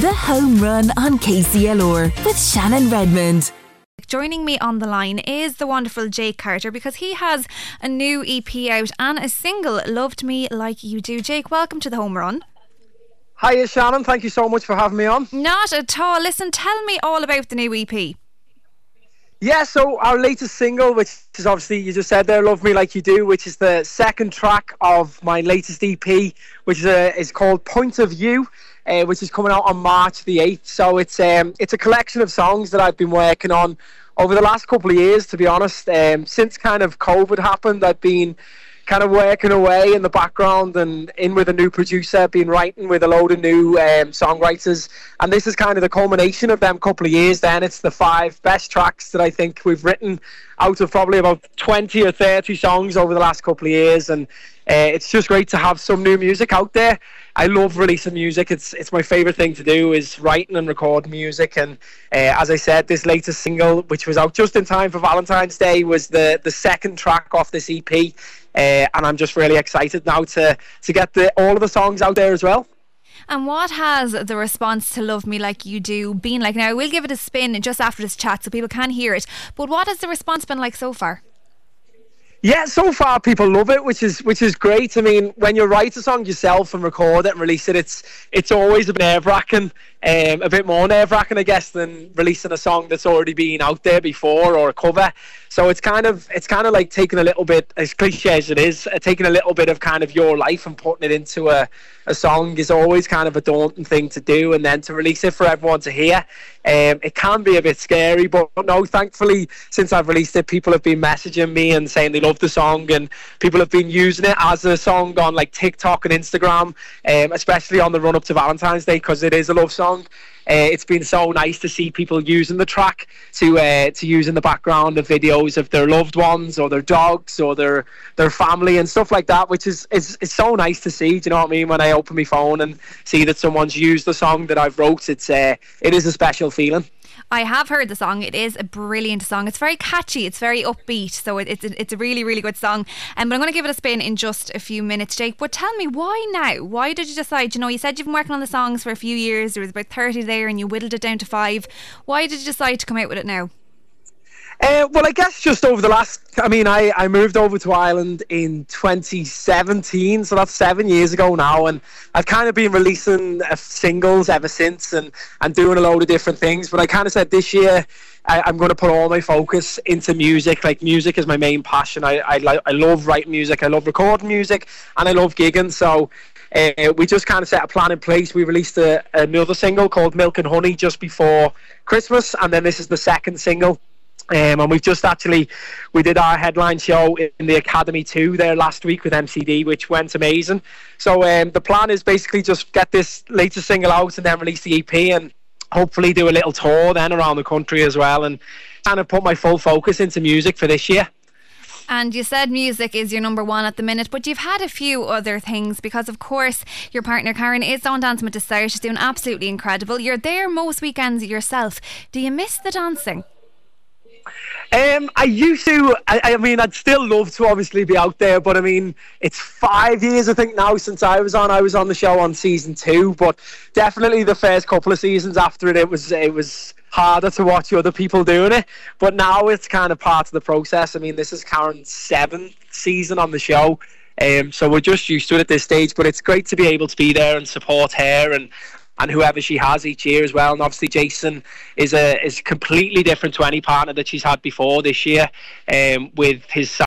The Home Run on KCLR with Shannon Redmond. Joining me on the line is the wonderful Jake Carter, because he has a new EP out and a single, Loved Me Like You Do. Jake, welcome to The Home Run. Hiya Shannon, thank you so much for having me on. Not at all. Listen, tell me all about the new EP. Yeah, so our latest single, which is obviously, you just said there, Love Me Like You Do, which is the second track of my latest EP, which is called Point of View, which is coming out on March the 8th. So it's a collection of songs that I've been working on over the last couple of years, to be honest. Since kind of COVID happened, I've been kind of working away in the background and in with a new producer, been writing with a load of new songwriters, and this is kind of the culmination of them couple of years. Then it's the 5 best tracks that I think we've written out of probably about 20 or 30 songs over the last couple of years, and it's just great to have some new music out there. I love releasing music. It's my favourite thing to do, is writing and record music. And as I said, this latest single, which was out just in time for Valentine's Day, was the second track off this EP. And I'm just really excited now to get all of the songs out there as well. And what has the response to Love Me Like You Do been like? Now, I will give it a spin just after this chat so people can hear it. But what has the response been like so far? Yeah, so far people love it, which is great. I mean, when you write a song yourself and record it and release it, it's always a bit nerve-wracking, a bit more nerve-wracking, I guess, than releasing a song that's already been out there before, or a cover. So it's kind of like taking a little bit, as cliche as it is, taking a little bit of kind of your life and putting it into a song is always kind of a daunting thing to do, and then to release it for everyone to hear, it can be a bit scary. But no, thankfully, since I've released it, people have been messaging me and saying they love the song, and people have been using it as a song on like TikTok and Instagram, especially on the run up to Valentine's Day, because it is a love song. It's been so nice to see people using the track to use in the background of videos of their loved ones or their dogs or their family and stuff like that, which is so nice to see. Do you know what I mean? When I open my phone and see that someone's used the song that I've wrote, it is a special feeling. I have heard the song. It is a brilliant song. It's very catchy. It's very upbeat. So it's a really, really good song. But I'm going to give it a spin in just a few minutes, Jake. But tell me, why now? Why did you decide, you said you've been working on the songs for a few years. There was about 30 there and you whittled it down to 5. Why did you decide to come out with it now? Well, I guess just over the last, I moved over to Ireland in 2017, so that's 7 years ago now, and I've kind of been releasing singles ever since and doing a load of different things. But I kind of said this year, I'm going to put all my focus into music. Like, music is my main passion. I love writing music, I love recording music, and I love gigging. So we just kind of set a plan in place. We released another single called Milk and Honey just before Christmas, and then this is the second single. And we've just we did our headline show in the Academy 2 there last week with MCD, which went amazing. So the plan is basically just get this latest single out and then release the EP and hopefully do a little tour then around the country as well, and kind of put my full focus into music for this year. And you said music is your number one at the minute, but you've had a few other things, because of course your partner Karen is on Dancing with the Stars. She's doing absolutely incredible. You're there most weekends yourself. Do you miss the dancing? I used to. I'd still love to obviously be out there, but it's 5 years I think now since I was on the show on season 2, but definitely the first couple of seasons after it was harder to watch other people doing it, but now it's kind of part of the process. This is Karen's 7th season on the show, so we're just used to it at this stage, but it's great to be able to be there and support her and whoever she has each year as well. And obviously Jason is completely different to any partner that she's had before this year, with his